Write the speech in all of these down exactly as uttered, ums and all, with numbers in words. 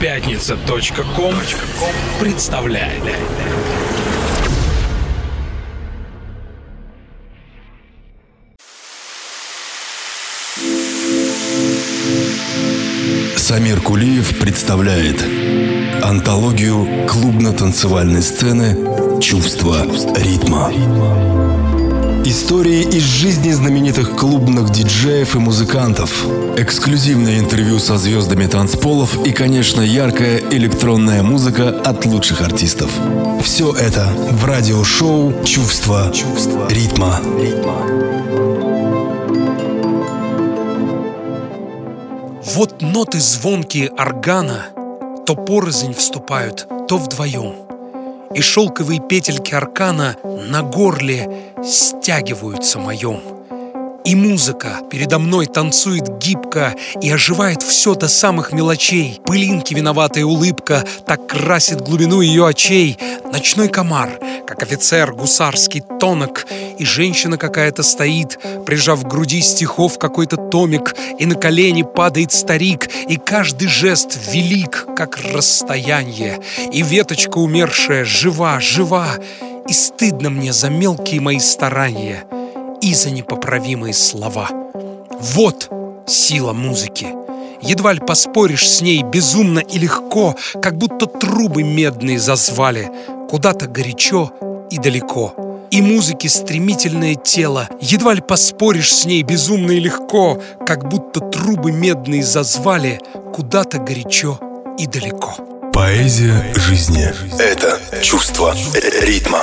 Пятница точка ком представляет. Самир Кулиев представляет антологию клубно-танцевальной сцены «Чувство ритма». Истории из жизни знаменитых клубных диджеев и музыкантов, эксклюзивное интервью со звездами танцполов и, конечно, яркая электронная музыка от лучших артистов. Все это в радиошоу «Чувство ритма». Вот ноты звонкие органа, то порознь вступают, то вдвоем, и шелковые петельки аркана на горле стягиваются моем. И музыка передо мной танцует гибко и оживает все до самых мелочей. Пылинки виноватая улыбка так красит глубину ее очей. Ночной комар, как офицер гусарский тонок, и женщина какая-то стоит, прижав к груди стихов какой-то томик, и на колени падает старик, и каждый жест велик, как расстояние, и веточка умершая жива, жива. И стыдно мне за мелкие мои старания и за непоправимые слова. Вот сила музыки. Едва ли поспоришь с ней безумно и легко, как будто трубы медные зазвали куда-то горячо и далеко. И музыки стремительное тело. Едва ли поспоришь с ней безумно и легко, как будто трубы медные зазвали куда-то горячо и далеко. Поэзия жизни — это чувство ритма.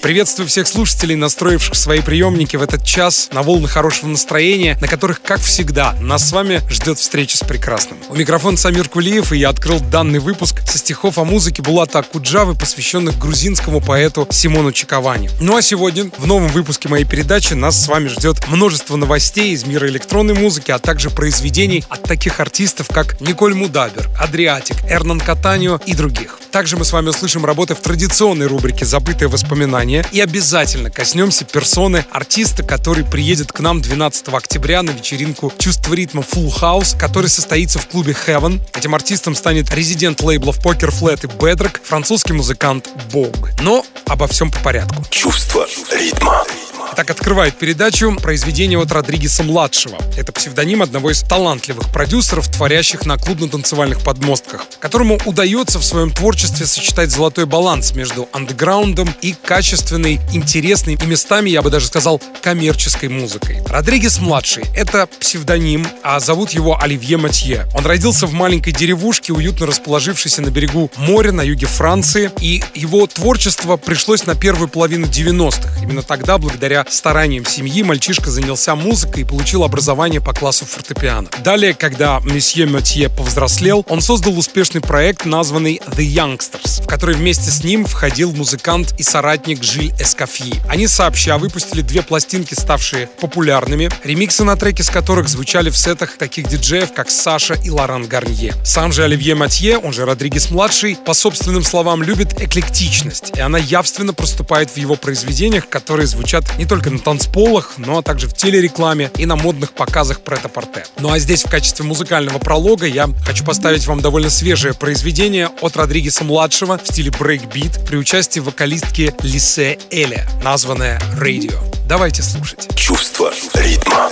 Приветствую всех слушателей, настроивших свои приемники в этот час на волны хорошего настроения, на которых, как всегда, нас с вами ждет встреча с прекрасным. У микрофона Самир Кулиев, и я открыл данный выпуск со стихов о музыке Булата Кулджавы, посвященных грузинскому поэту Симону Чиковани. Ну а сегодня в новом выпуске моей передачи нас с вами ждет множество новостей из мира электронной музыки, а также произведений от таких артистов, как Николь Мудабер, Adriatique, Hernan Cattanneo и других. Также мы с вами услышим работы в традиционной рубрике «Забытое воспоминание», и обязательно коснемся персоны артиста, который приедет к нам двенадцатого октября на вечеринку «Чувство ритма» Full House, который состоится в клубе Heaven. Этим артистом станет резидент лейблов Poker Flat и Bedrock, французский музыкант BOg. Но обо всем по порядку. «Чувство ритма». Так открывает передачу произведение от Родригеса-младшего. Это псевдоним одного из талантливых продюсеров, творящих на клубно-танцевальных подмостках, которому удается в своем творчестве сочетать золотой баланс между андеграундом и качественной, интересной и местами, я бы даже сказал, коммерческой музыкой. Родригес-младший — это псевдоним, а зовут его Оливье Матье. Он родился в маленькой деревушке, уютно расположившейся на берегу моря на юге Франции, и его творчество пришлось на первую половину девяностых. Именно тогда, благодаря стараниям семьи, мальчишка занялся музыкой и получил образование по классу фортепиано. Далее, когда месье Матье повзрослел, он создал успешный проект, названный The Youngsters, в который вместе с ним входил музыкант и соратник Жиль Эскафье. Они сообща выпустили две пластинки, ставшие популярными, ремиксы на треки с которых звучали в сетах таких диджеев, как Саша и Лоран Гарнье. Сам же Оливье Матье, он же Родригес-младший, по собственным словам, любит эклектичность, и она явственно проступает в его произведениях, которые звучат не только на танцполах, но а также в телерекламе и на модных показах прет-а-порте. Ну а здесь в качестве музыкального пролога я хочу поставить вам довольно свежее произведение от Родригеса-младшего в стиле брейкбит при участии вокалистки Лисе Эле, названное «Radio». Давайте слушать. Чувство ритма.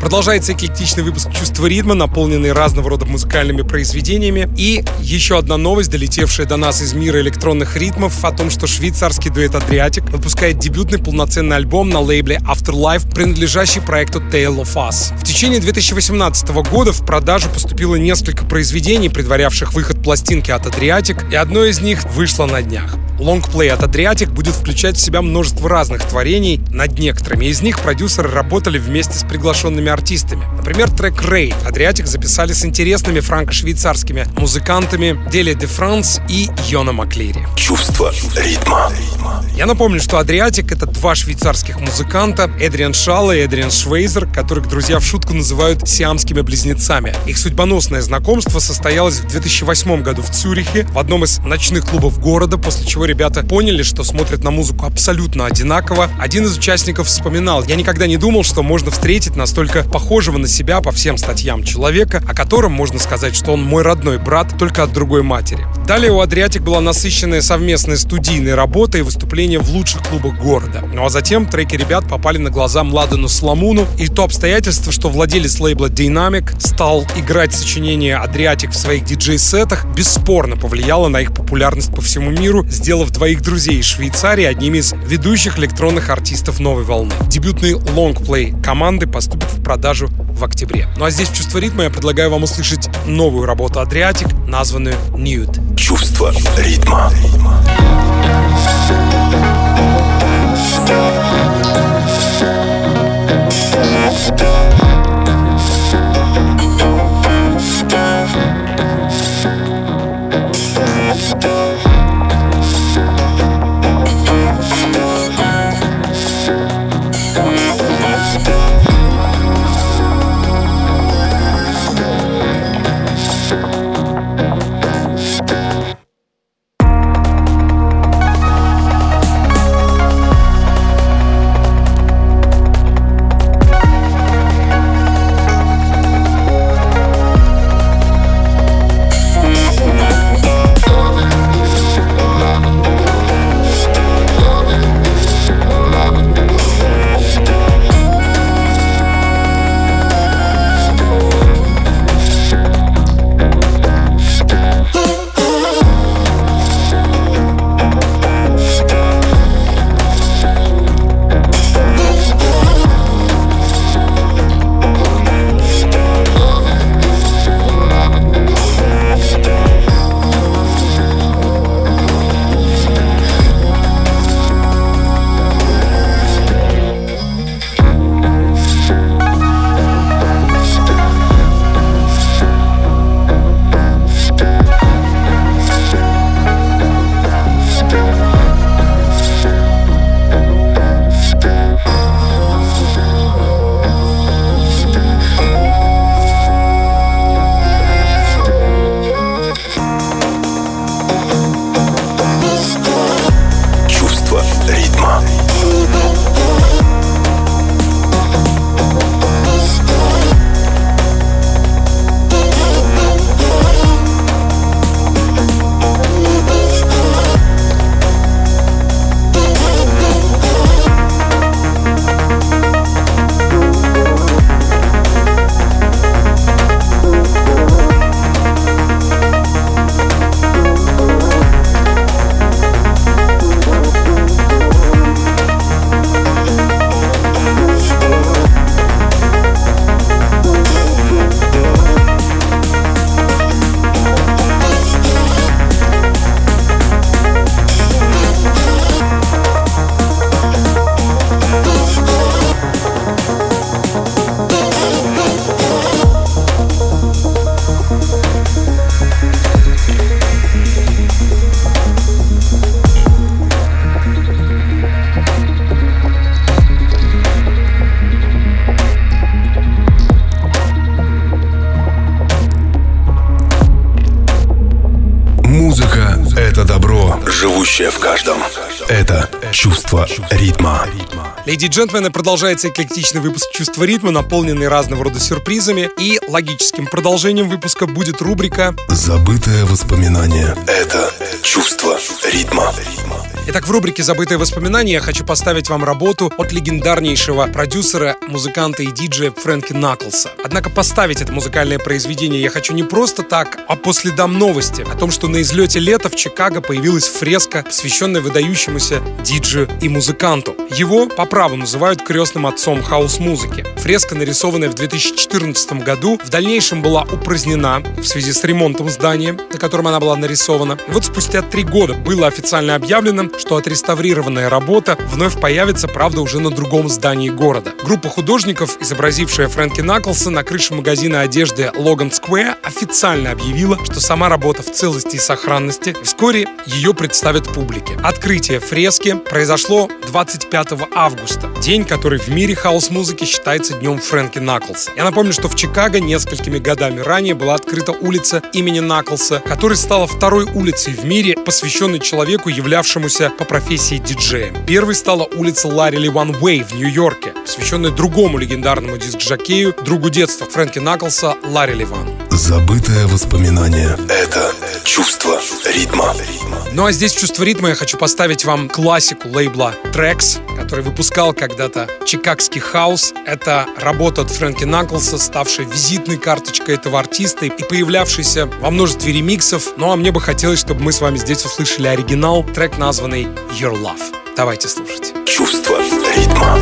Продолжается эклектичный выпуск «Чувство ритма», наполненный разного рода музыкальными произведениями. И еще одна новость, долетевшая до нас из мира электронных ритмов, о том, что швейцарский дуэт Adriatique выпускает дебютный полноценный альбом на лейбле Afterlife, принадлежащий проекту Tale of Us. В течение две тысячи восемнадцатого года в продажу поступило несколько произведений, предварявших выход пластинки от Adriatique, и одно из них вышло на днях. Лонгплей от Adriatique будет включать в себя множество разных творений. Над некоторыми из них продюсеры работали вместе с приглашенными артистами. Например, трек «Рэй» Adriatique записали с интересными франко-швейцарскими музыкантами Дели де Франс и Йона Маклири. Чувство ритма. Я напомню, что Adriatique — это два швейцарских музыканта, Эдриан Шалла и Эдриан Швейзер, которых друзья в шутку называют сиамскими близнецами. Их судьбоносное знакомство состоялось в две тысячи восьмом году в Цюрихе, в одном из ночных клубов города, после чего ребята поняли, что смотрят на музыку абсолютно одинаково. Один из участников вспоминал: «Я никогда не думал, что можно встретить настолько похожего на себя по всем статьям человека, о котором можно сказать, что он мой родной брат, только от другой матери». Далее у Adriatique была насыщенная совместная студийная работа и выступления в лучших клубах города. Ну а затем треки ребят попали на глаза Младену Сламуну, и то обстоятельство, что владелец лейбла Dynamic стал играть сочинения Adriatique в своих диджей-сетах, бесспорно повлияло на их популярность по всему миру, сделав двоих друзей из Швейцарии одними из ведущих электронных артистов новой волны. Дебютный лонгплей команды поступит в продажу в октябре. Ну а здесь в «Чувство ритма» я предлагаю вам услышать новую работу Adriatique, названную «Nude». Чувство ритма. живущее в каждом. Это чувство ритма. Леди и джентльмены, продолжается эклектичный выпуск «Чувство ритма», наполненный разного рода сюрпризами. И логическим продолжением выпуска будет рубрика «Забытое воспоминание». Это чувство ритма. Итак, в рубрике «Забытое воспоминание» я хочу поставить вам работу от легендарнейшего продюсера, музыканта и диджея Фрэнки Наклса. Однако поставить это музыкальное произведение я хочу не просто так, а по следам новости о том, что на излете лета в Чикаго появилась фреска, посвященная выдающемуся диджею и музыканту. Его по праву называют крестным отцом хаус-музыки. Фреска, нарисованная в две тысячи четырнадцатом году, в дальнейшем была упразднена в связи с ремонтом здания, на котором она была нарисована. И вот спустя три года было официально объявлено, что отреставрированная работа вновь появится, правда, уже на другом здании города. Группа художников, изобразившая Фрэнки Наклса на крыше магазина одежды Logan Square, официально объявила, что сама работа в целости и сохранности, и вскоре ее представят публике. Открытие фрески произошло двадцать пятого августа, день, который в мире хаус-музыки считается днем Фрэнки Наклса. Я напомню, что в Чикаго несколькими годами ранее была открыта улица имени Наклса, которая стала второй улицей в мире, посвященной человеку, являвшемуся по профессии диджеем. Первой стала улица Ларри Леван Уэй в Нью-Йорке, посвященная другому легендарному диск-жокею, другу детства Фрэнки Наклса, Ларри Левану. Забытое воспоминание — это чувство ритма. Ну а здесь в чувство ритма я хочу поставить вам классику лейбла Trax, который выпускал когда-то чикагский хаус. Это работа от Фрэнки Наклса, ставшая визитной карточкой этого артиста и появлявшейся во множестве ремиксов. Ну а мне бы хотелось, чтобы мы с вами здесь услышали оригинал. Трек назван Your Love. Давайте слушать. Чувство ритма.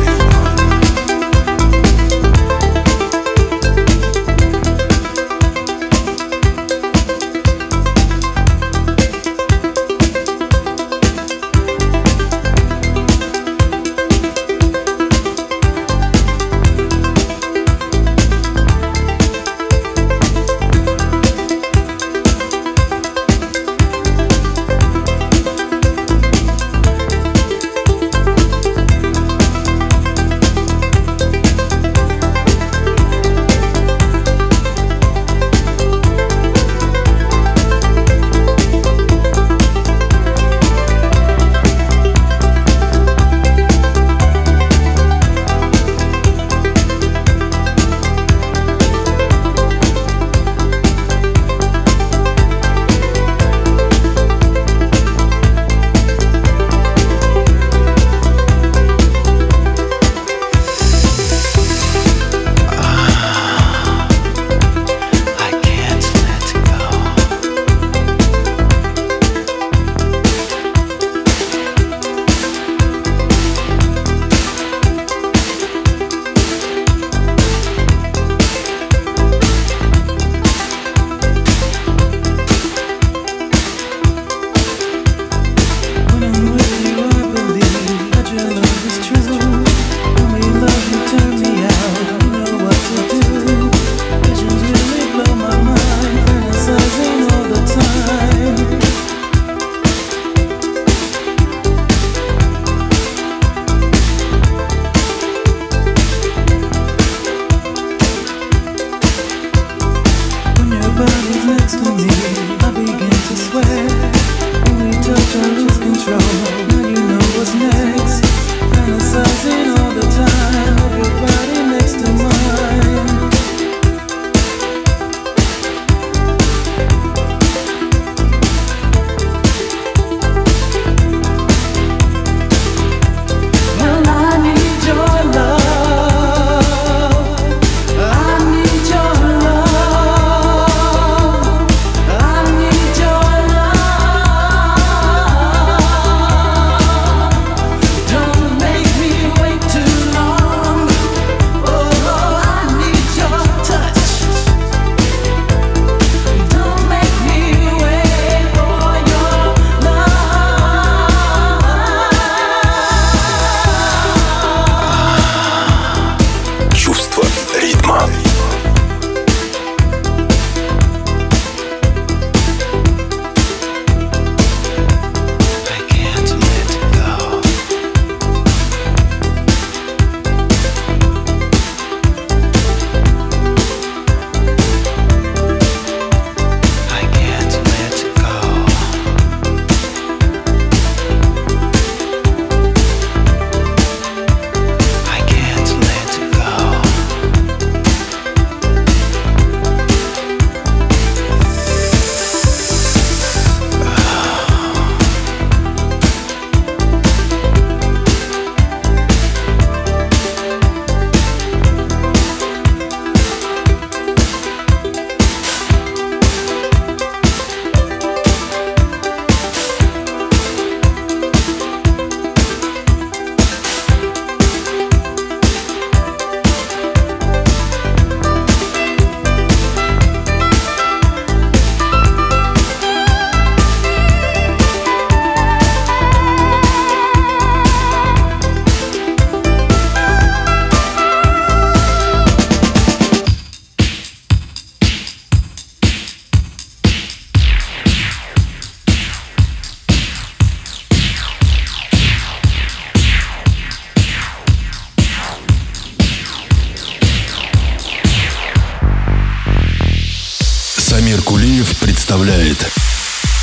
Самир Кулиев представляет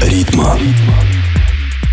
ритма».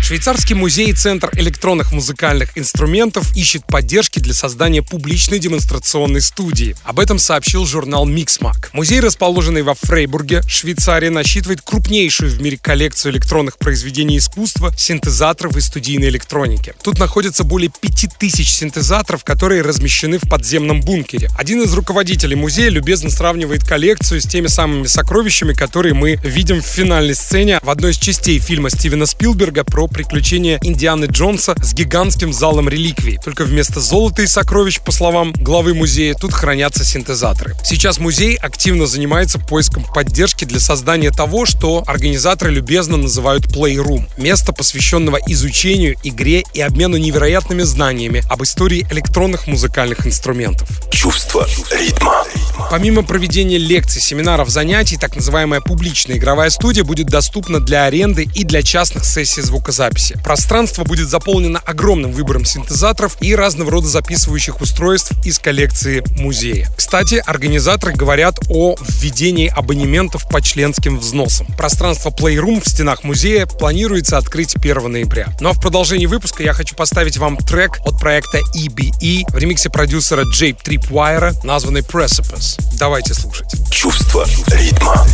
Швейцарский музей и Центр электронных музыкальных инструментов ищет поддержки для создания публичной демонстрационной студии. Об этом сообщил журнал Mixmag. Музей, расположенный во Фрейбурге, Швейцария, насчитывает крупнейшую в мире коллекцию электронных произведений искусства, синтезаторов и студийной электроники. Тут находится более пяти тысяч синтезаторов, которые размещены в подземном бункере. Один из руководителей музея любезно сравнивает коллекцию с теми самыми сокровищами, которые мы видим в финальной сцене в одной из частей фильма Стивена Спилберга про приключения Индианы Джонса с гигантским залом реликвий. Только вместо золота и сокровищ, по словам главы музея, тут хранятся синтезаторы. Сейчас музей активно занимается поиском поддержки для создания того, что организаторы любезно называют Playroom. Место, посвященного изучению, игре и обмену невероятными знаниями об истории электронных музыкальных инструментов. Чувство ритма. Помимо проведения лекций, семинаров, занятий, так называемая публичная игровая студия будет доступна для аренды и для частных сессий звукозаписи. Записи. Пространство будет заполнено огромным выбором синтезаторов и разного рода записывающих устройств из коллекции музея. Кстати, организаторы говорят о введении абонементов по членским взносам. Пространство Playroom в стенах музея планируется открыть первого ноября. Ну а в продолжении выпуска я хочу поставить вам трек от проекта и би и в ремиксе продюсера Джейп Трипвайера, названный Precipice. Давайте слушать. Чувство ритма.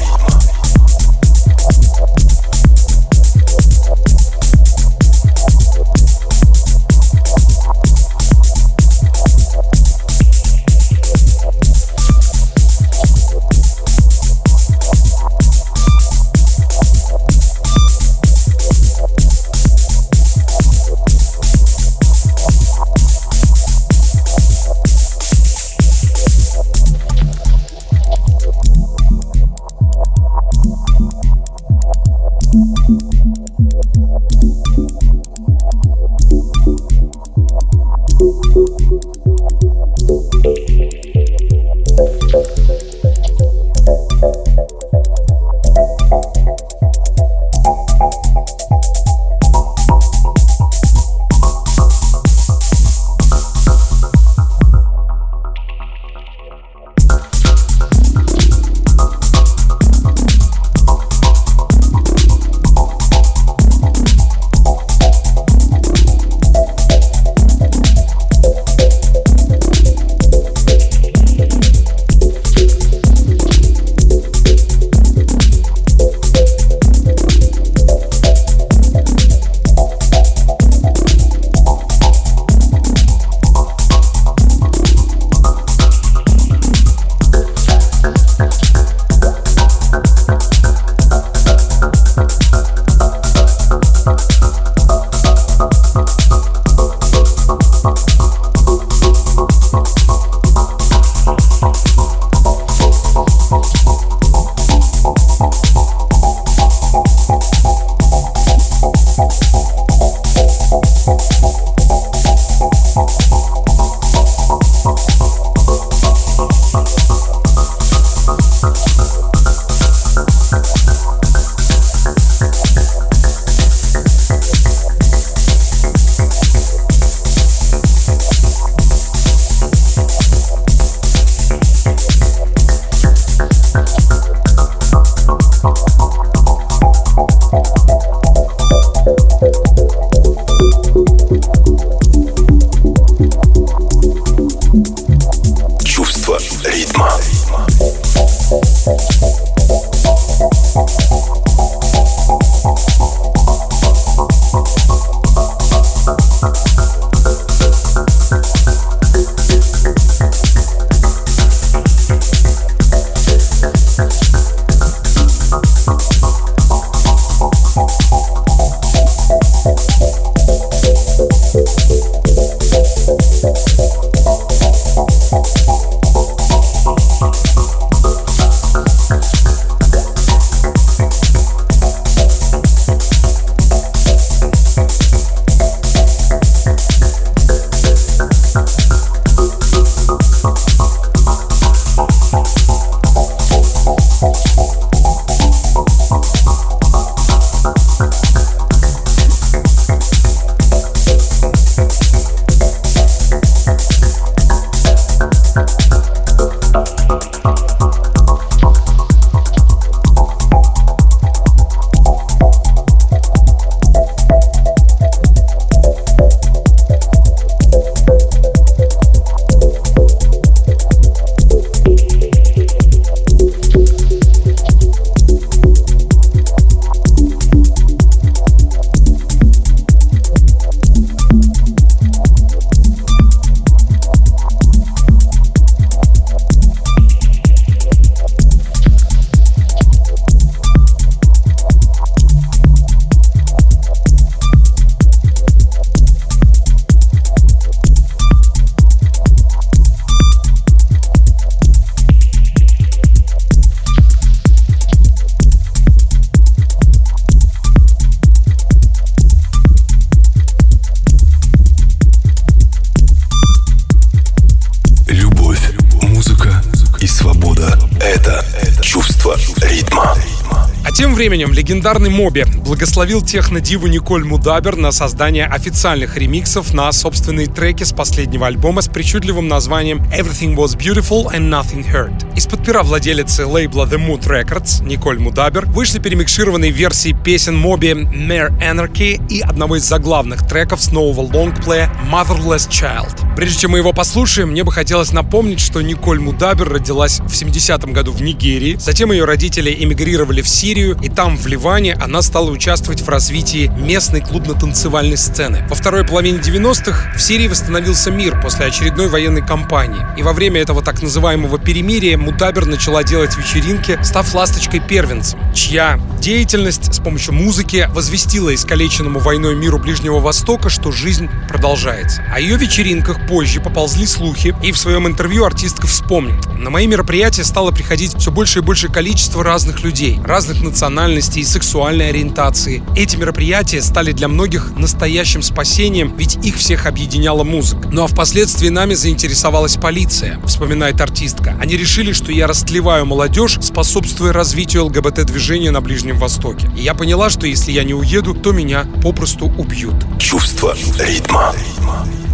Тем временем легендарный Моби благословил техно-диву Николь Мудабер на создание официальных ремиксов на собственные треки с последнего альбома с причудливым названием Everything Was Beautiful and Nothing Hurt. Из-под пера владелицы лейбла The Mood Records Николь Мудабер вышли перемикшированные версии песен Моби Mere Anarchy и одного из заглавных треков с нового лонгплея Motherless Child. Прежде чем мы его послушаем, мне бы хотелось напомнить, что Николь Мудабер родилась в семидесятом году в Нигерии, затем ее родители эмигрировали в Сирию, и там, в Ливане, она стала участвовать в развитии местной клубно-танцевальной сцены. Во второй половине девяностых в Сирии восстановился мир после очередной военной кампании, и во время этого так называемого перемирия Мудабер начала делать вечеринки, став ласточкой-первенцем, чья деятельность с помощью музыки возвестила искалеченному войной миру Ближнего Востока, что жизнь продолжается. О ее вечеринках позже поползли слухи, и в своем интервью артистка вспомнит: «На мои мероприятия стало приходить все больше и большее количество разных людей, разных национальностей и сексуальной ориентации. Эти мероприятия стали для многих настоящим спасением, ведь их всех объединяла музыка. Ну а впоследствии нами заинтересовалась полиция», — вспоминает артистка. «Они решили, что я растлеваю молодежь, способствуя развитию ЛГБТ-движения на Ближнем Востоке. И я поняла, что если я не уеду, то меня попросту убьют». Чувство ритма.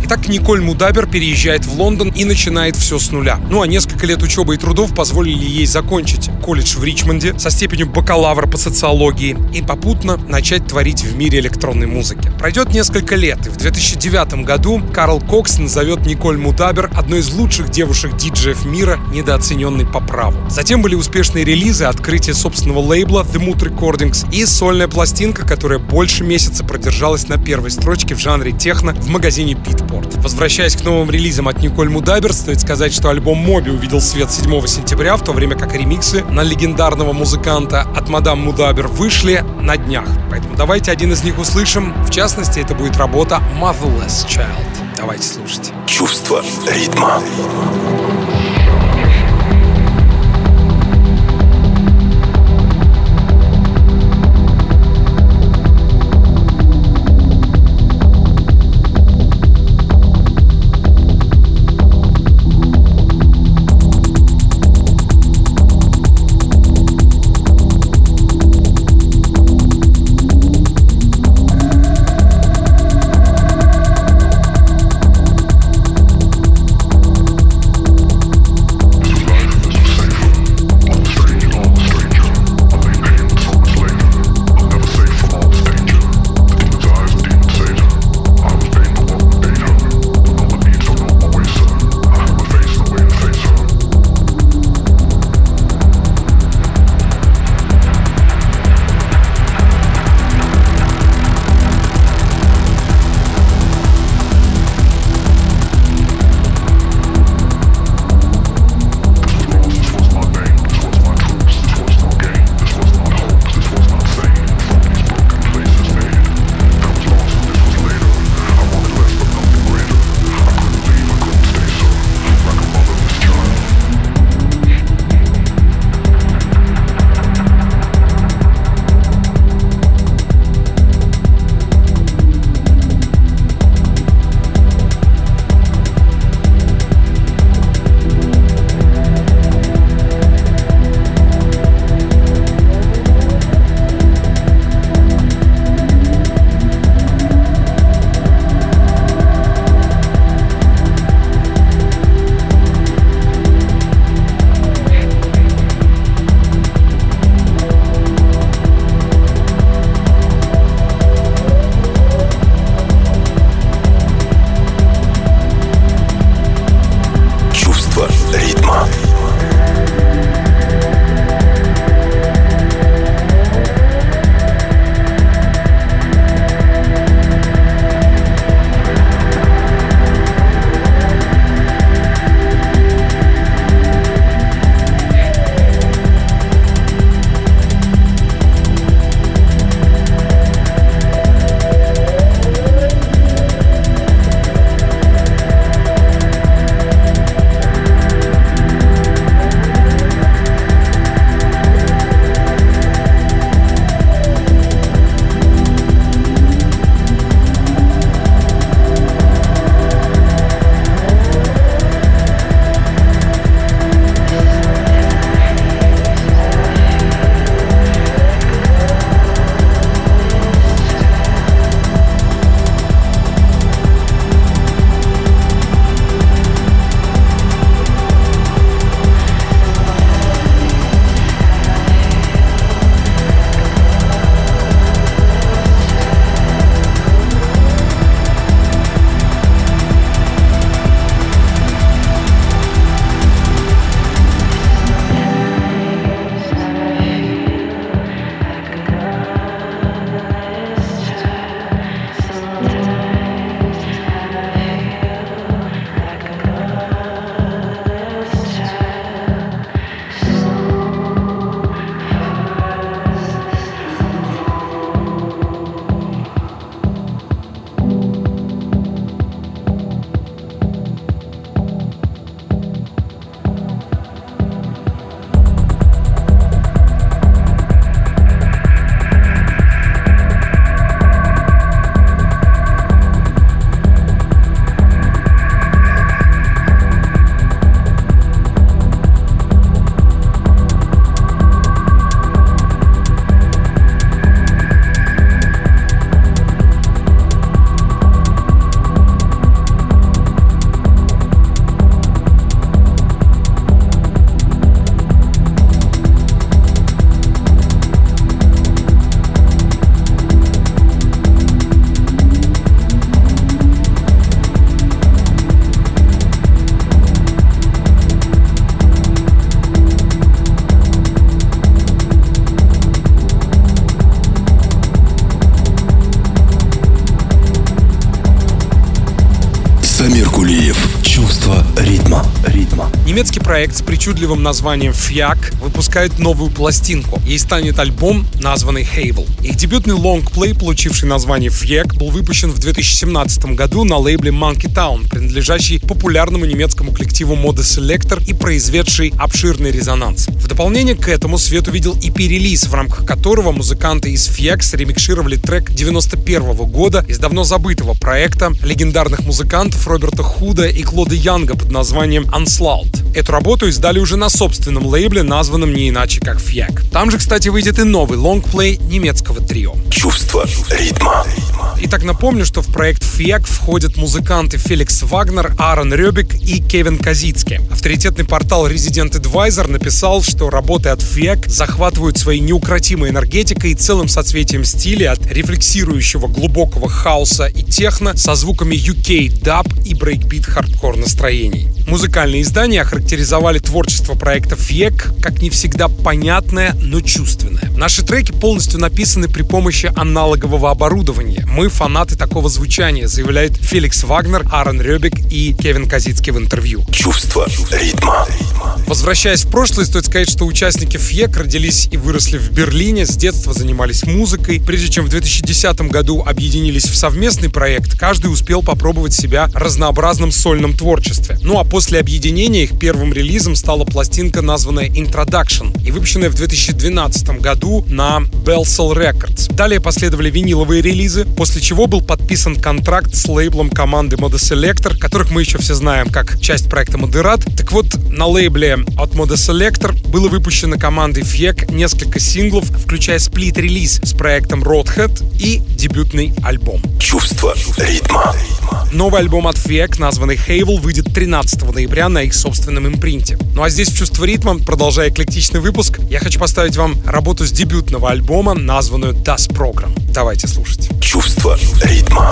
Так Николь Мудабер переезжает в Лондон и начинает все с нуля. Ну а несколько лет учебы и трудов позволили ей закончить колледж в Ричмонде со степенью бакалавра по социологии и попутно начать творить в мире электронной музыки. Пройдет несколько лет, и в две тысячи девятом году Карл Кокс назовет Николь Мудабер одной из лучших девушек-диджеев мира, недооцененной по праву. Затем были успешные релизы, открытие собственного лейбла The Mood Recordings и сольная пластинка, которая больше месяца продержалась на первой строчке в жанре техно в магазине Beatport. Возвращаясь к новым релизам от Николь Мудабер, стоит сказать, что альбом Моби увидел свет седьмого сентября, в то время как ремиксы на легендарного музыканта от мадам Мудабер вышли на днях. Поэтому давайте один из них услышим. В частности, это будет работа Motherless Child. Давайте слушать. Чувство ритма. Кулиев. Чувство ритма. ритма. Немецкий проект с причудливым названием Fjaak выпускает новую пластинку. Ей станет альбом, названный Heaven. Их дебютный лонгплей, получивший название Fjaak, был выпущен в две тысячи семнадцатом году на лейбле Monkey Town, принадлежащий популярному немецкому коллективу Modeselektor и произведший обширный резонанс. В дополнение к этому свет увидел и пи-релиз, в рамках которого музыканты из Fjaak ремикшировали трек девяносто первого года из давно забытого проекта легендарных музыкантов Роберта Худа и Клода Янга под названием «Unslaught». Эту работу издали уже на собственном лейбле, названном не иначе как Fjaak. Там же, кстати, выйдет и новый лонгплей немецкого трио. Чувство ритма. Итак, напомню, что в проект Fjaak входят музыканты Феликс Вагнер, Аарон Рёбик и Кевин Казицки. Авторитетный портал Resident Advisor написал, что работы от Fjaak захватывают своей неукротимой энергетикой и целым соцветием стиля от рефлексирующего глубокого хаоса и техно со звуками ю кей, даб и брейкбит-хардкор настроений. Музыкальные издания охарактеризовали творчество проекта Fjaak как не всегда понятное, но чувственное. Наши треки полностью написаны при помощи аналогового оборудования. Мы фанаты такого звучания, заявляют Феликс Вагнер, Аарон Рёбик и Кевин Казицки в интервью. Чувство ритма. Возвращаясь в прошлое, стоит сказать, что участники Fjaak родились и выросли в Берлине, с детства занимались музыкой. Прежде чем в две тысячи десятом году объединились в совместный проект, каждый успел попробовать себя в разнообразном сольном творчестве. Ну а после объединения их первым релизом стала пластинка, названная Introduction, и выпущенная в две тысячи двенадцатом году на Belsal Records. Далее последовали виниловые релизы, после чего был подписан контракт с лейблом команды Modeselektor, которых мы еще все знаем как часть проекта Moderat. Так вот, на лейбле от Modeselektor было выпущено командой Fjaak несколько синглов, включая сплит-релиз с проектом Roadhead и дебютный альбом. Чувство ритма. Новый альбом от Fjaak, названный Havel, выйдет тринадцатого ноября на их собственном импринте. Ну а здесь в «Чувство ритма», продолжая эклектичный выпуск, я хочу поставить вам работу с дебютного альбома, названную Das Program. Давайте слушать. Чувство ритма.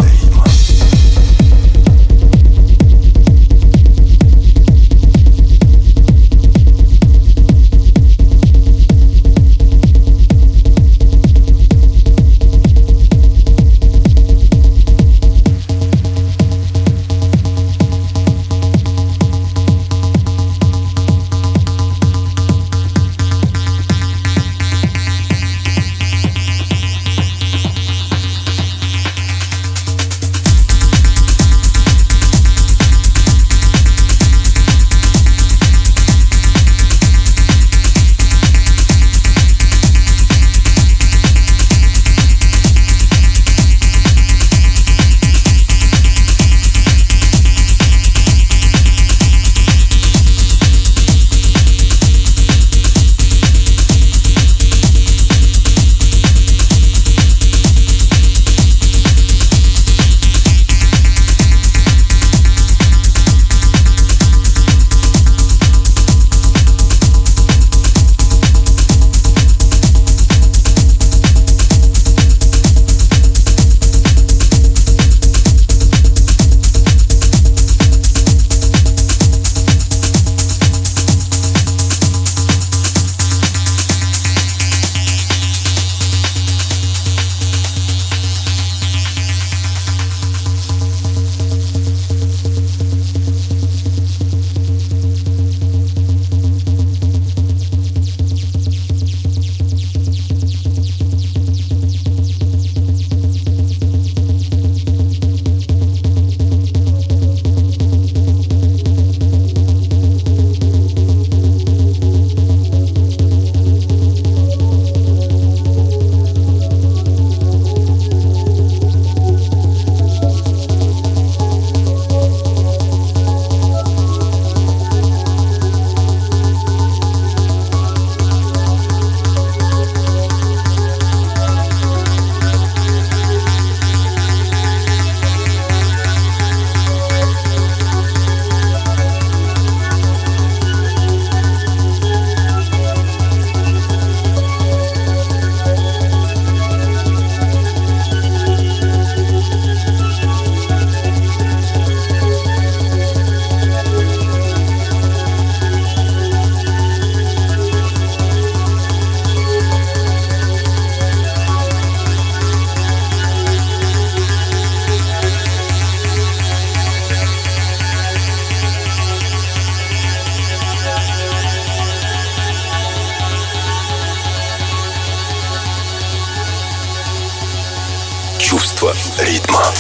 ритма.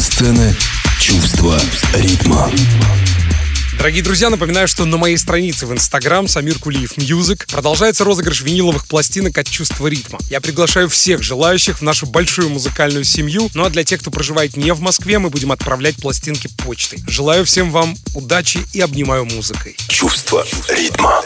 Сцены «Чувство ритма». Дорогие друзья, напоминаю, что на моей странице в Инстаграм Самир Кулиев Мьюзик продолжается розыгрыш виниловых пластинок от «Чувства ритма». Я приглашаю всех желающих в нашу большую музыкальную семью. Ну а для тех, кто проживает не в Москве, мы будем отправлять пластинки почтой. Желаю всем вам удачи и обнимаю музыкой. «Чувство ритма».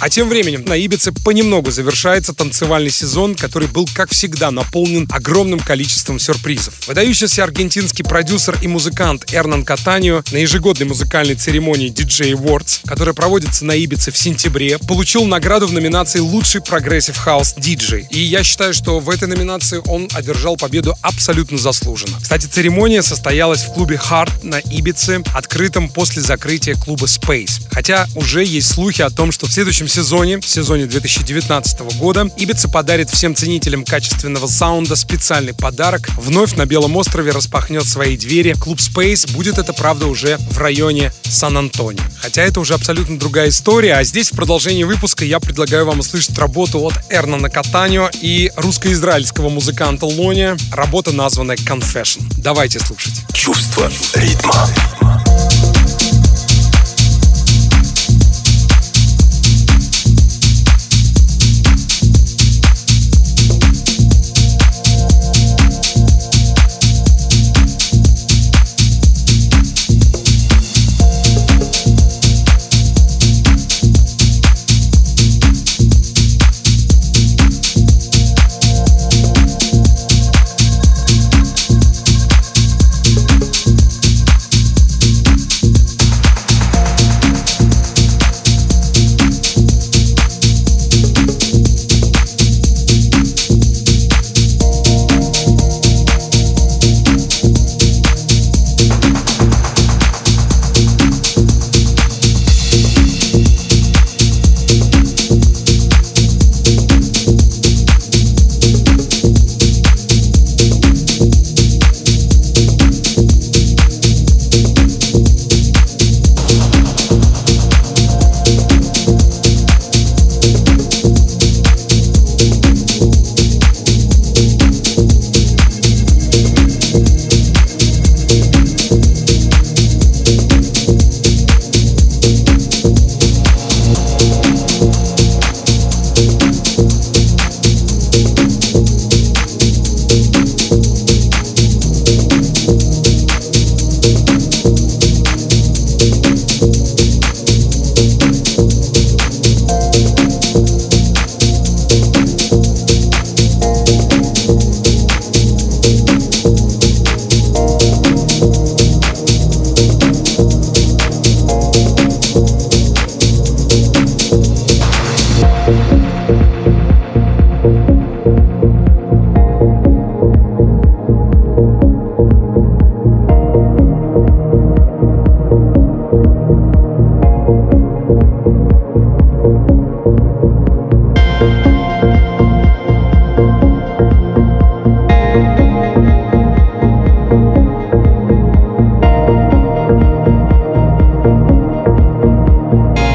А тем временем на Ибице понемногу завершается танцевальный сезон, который был, как всегда, наполнен огромным количеством сюрпризов. Выдающийся аргентинский продюсер и музыкант Hernan Cattanneo на ежегодной музыкальной церемонии ди джей Awards, которая проводится на Ибице в сентябре, получил награду в номинации «Лучший прогрессив хаус диджей». И я считаю, что в этой номинации он одержал победу абсолютно заслуженно. Кстати, церемония состоялась в клубе Heart на Ибице, открытом после закрытия клуба Space. Хотя уже есть слухи о том, что в следующем сезоне, в сезоне две тысячи девятнадцатого года, Ибица подарит всем ценителям качественного саунда специальный подарок. Вновь на Белом острове распахнет свои двери клуб Space. Будет это, правда, уже в районе Сан-Антонио. Хотя это уже абсолютно другая история. А здесь в продолжении выпуска я предлагаю вам услышать работу от Hernana Cattanneo и русско-израильского музыканта Лония. Работа, названная «Confession». Давайте слушать. Чувство ритма.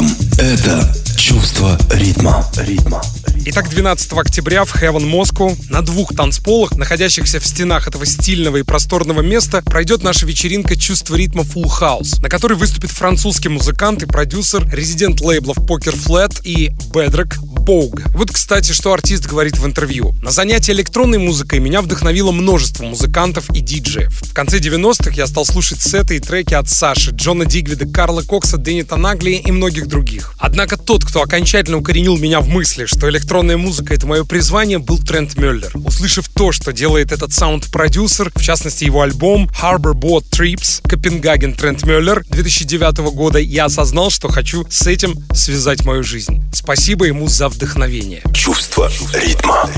людям. Это чувство ритма. Ритма. Итак, двенадцатого октября в Heaven, Moscow, на двух танцполах, находящихся в стенах этого стильного и просторного места, пройдет наша вечеринка «Чувство ритма Full House», на которой выступит французский музыкант и продюсер, резидент лейблов Poker Flat и Bedrock BOg. Вот, кстати, что артист говорит в интервью. «На занятия электронной музыкой меня вдохновило множество музыкантов и диджеев. В конце девяностых я стал слушать сеты и треки от Саши, Джона Дигвида, Карла Кокса, Дэнни Танагли и многих других. Однако тот, кто окончательно укоренил меня в мысли, что электронная Электронная музыка — это мое призвание», был Трент Мюллер. Услышав то, что делает этот саунд-продюсер, в частности его альбом Harbor Boat Trips Копенгаген Трент Мюллер две тысячи девятого года, я осознал, что хочу с этим связать мою жизнь. Спасибо ему за вдохновение. Чувство ритма.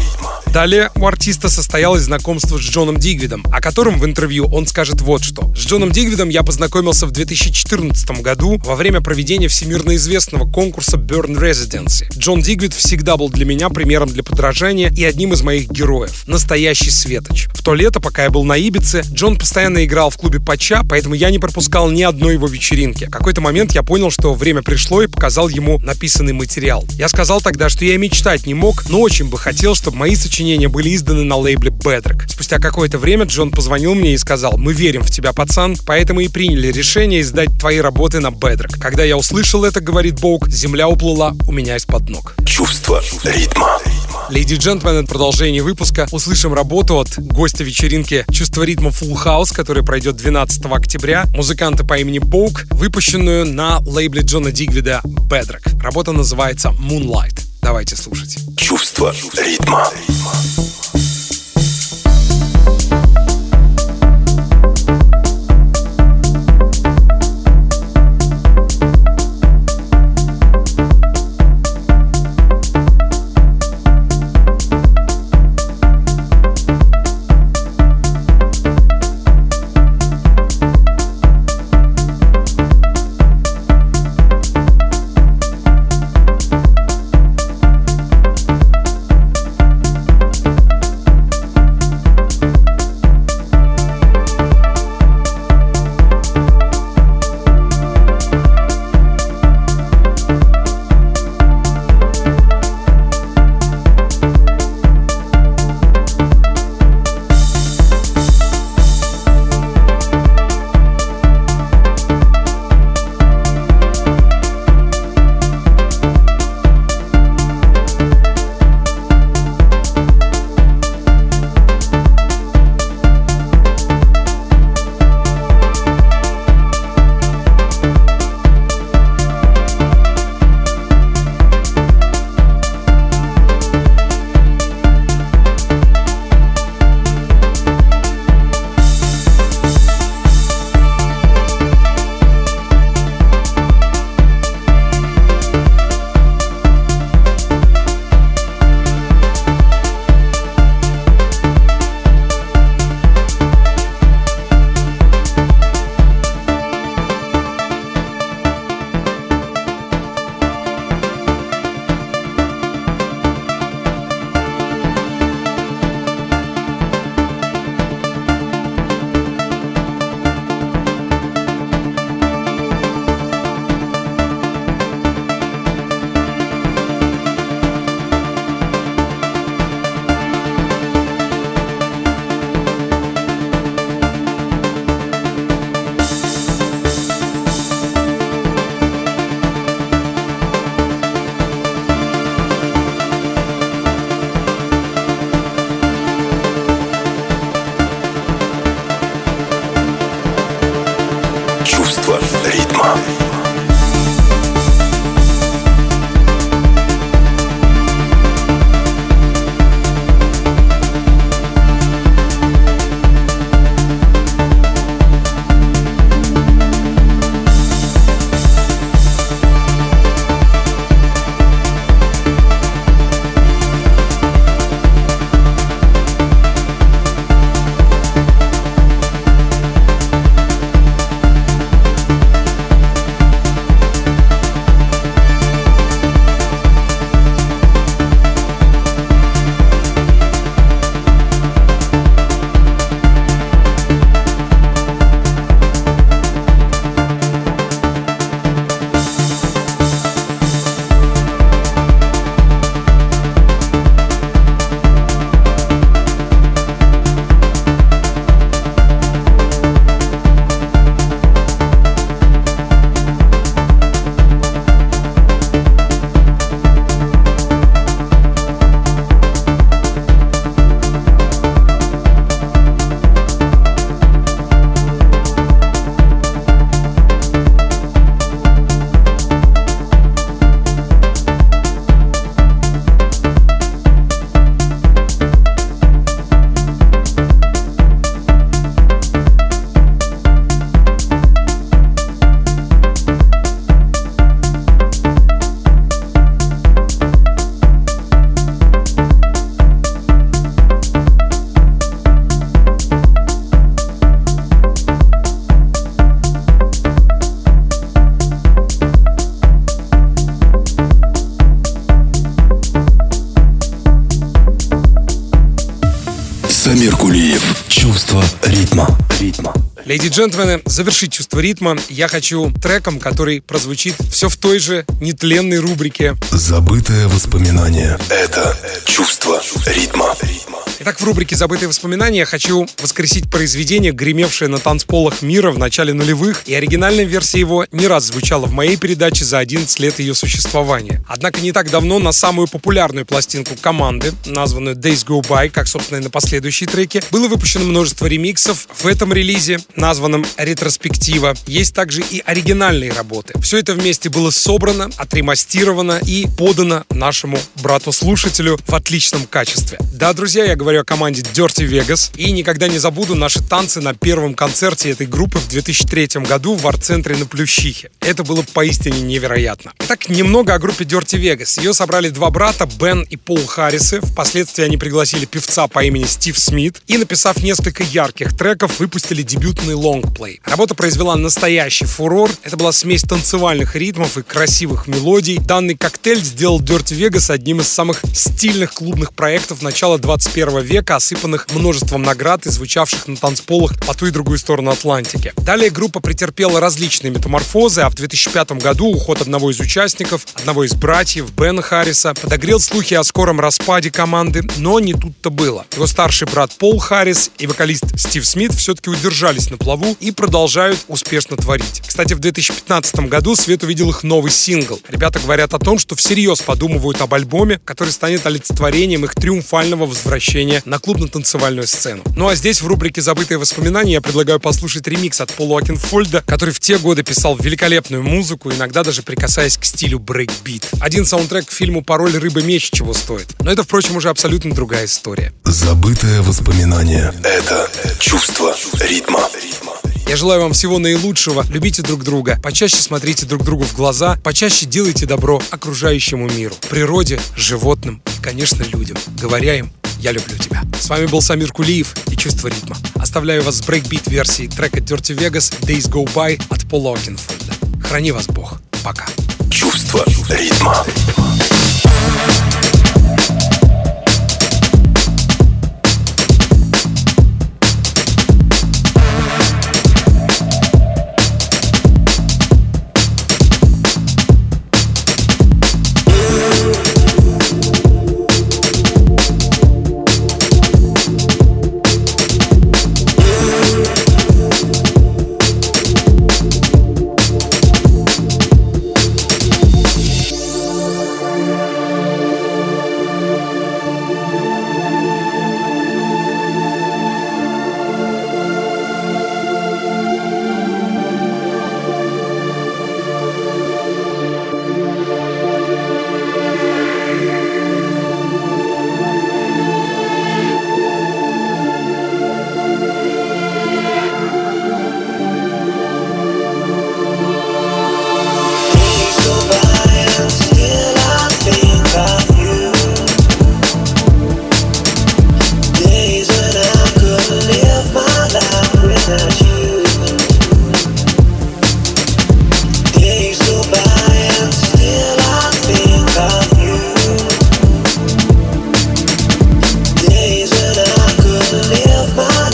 Далее у артиста состоялось знакомство с Джоном Дигвидом, о котором в интервью он скажет вот что. «С Джоном Дигвидом я познакомился в две тысячи четырнадцатом году во время проведения всемирно известного конкурса Burn Residency. Джон Дигвид всегда был для меня примером для подражания и одним из моих героев. Настоящий светоч. В то лето, пока я был на Ибице, Джон постоянно играл в клубе Пача, поэтому я не пропускал ни одной его вечеринки. В какой-то момент я понял, что время пришло, и показал ему написанный материал. Я сказал тогда, что я мечтать не мог, но очень бы хотел, чтобы мои сочинения были изданы на лейбле Bedrock. Спустя какое-то время Джон позвонил мне и сказал: мы верим в тебя, пацан, поэтому и приняли решение издать твои работы на Bedrock. Когда я услышал это, говорит BOg, земля уплыла у меня из-под ног». Чувство ритма. Леди и джентльмены, в продолжении выпуска услышим работу от гостя вечеринки «Чувство ритма Full House», которая пройдет двенадцатого октября, музыканта по имени BOg, выпущенную на лейбле Джона Дигвида Bedrock. Работа называется Moonlight. Давайте слушать. Чувство ритма. Кулиев. Чувство ритма. Ритма. Леди и джентльмены, завершить чувство ритма я хочу треком, который прозвучит все в той же нетленной рубрике «Забытое воспоминание». Это чувство ритма. Итак, в рубрике «Забытые воспоминания» я хочу воскресить произведение, гремевшее на танцполах мира в начале нулевых, и оригинальная версия его не раз звучала в моей передаче за одиннадцать лет ее существования. Однако не так давно на самую популярную пластинку команды, названную Days Go By, как, собственно, и на последующие треки, было выпущено множество ремиксов. В этом релизе, названном «Ретроспектива», есть также и оригинальные работы. Все это вместе было собрано, отремастировано и подано нашему брату-слушателю в отличном качестве. Да, друзья, я говорю о команде Dirty Vegas, и никогда не забуду наши танцы на первом концерте этой группы в две тысячи третьем году в арт-центре на Плющихе. Это было поистине невероятно. Итак, немного о группе Dirty Vegas. Ее собрали два брата, Бен и Пол Харрисы. Впоследствии они пригласили певца по имени Стив Смит и, написав несколько ярких треков, выпустили дебютный лонгплей. Работа произвела настоящий фурор. Это была смесь танцевальных ритмов и красивых мелодий. Данный коктейль сделал Dirty Vegas одним из самых стильных клубных проектов начала двадцать первого века, осыпанных множеством наград и звучавших на танцполах по ту и другую сторону Атлантики. Далее группа претерпела различные метаморфозы, а в две тысячи пятом году уход одного из участников, одного из братьев, Бена Харриса, подогрел слухи о скором распаде команды, но не тут-то было. Его старший брат Пол Харрис и вокалист Стив Смит все-таки удержались на плаву и продолжают успешно творить. Кстати, в две тысячи пятнадцатом году свет увидел их новый сингл. Ребята говорят о том, что всерьез подумывают об альбоме, который станет олицетворением их триумфального возвращения на клубно-танцевальную сцену. Ну а здесь в рубрике «Забытые воспоминания» я предлагаю послушать ремикс от Пола Акинфольда, который в те годы писал великолепную музыку, иногда даже прикасаясь к стилю брейкбит. Один саундтрек к фильму «Пароль рыбы-меч» чего стоит. Но это, впрочем, уже абсолютно другая история. Забытое воспоминание — это чувство ритма. Я желаю вам всего наилучшего. Любите друг друга, почаще смотрите друг другу в глаза, почаще делайте добро окружающему миру, природе, животным и, конечно, людям. Говоря им: я люблю тебя. С вами был Самир Кулиев и «Чувство ритма». Оставляю вас с брейкбит-версией трека Dirty Vegas «Days Go By» от Пола Окинфольда. Храни вас Бог. Пока. Чувство ритма. Put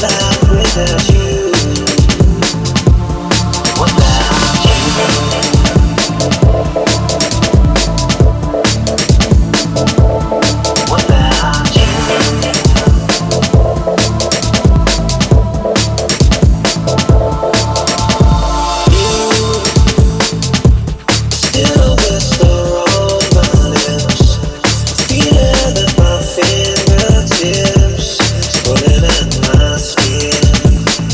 it in my skin.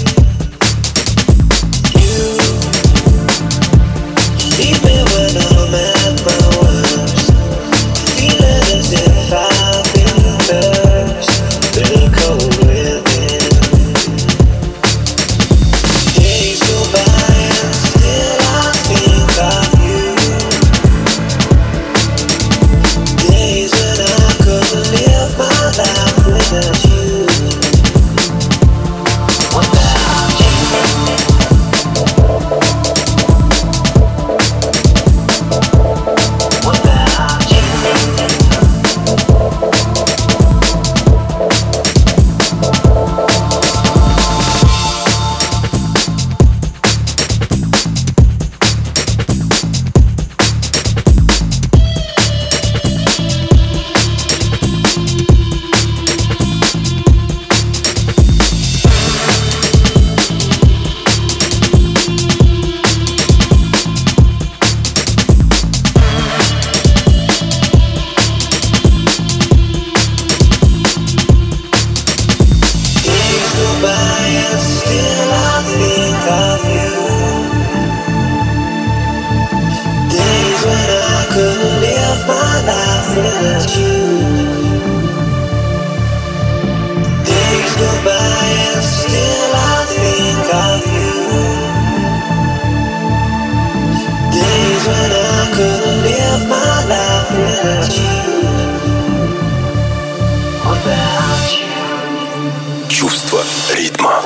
Чувство ритма.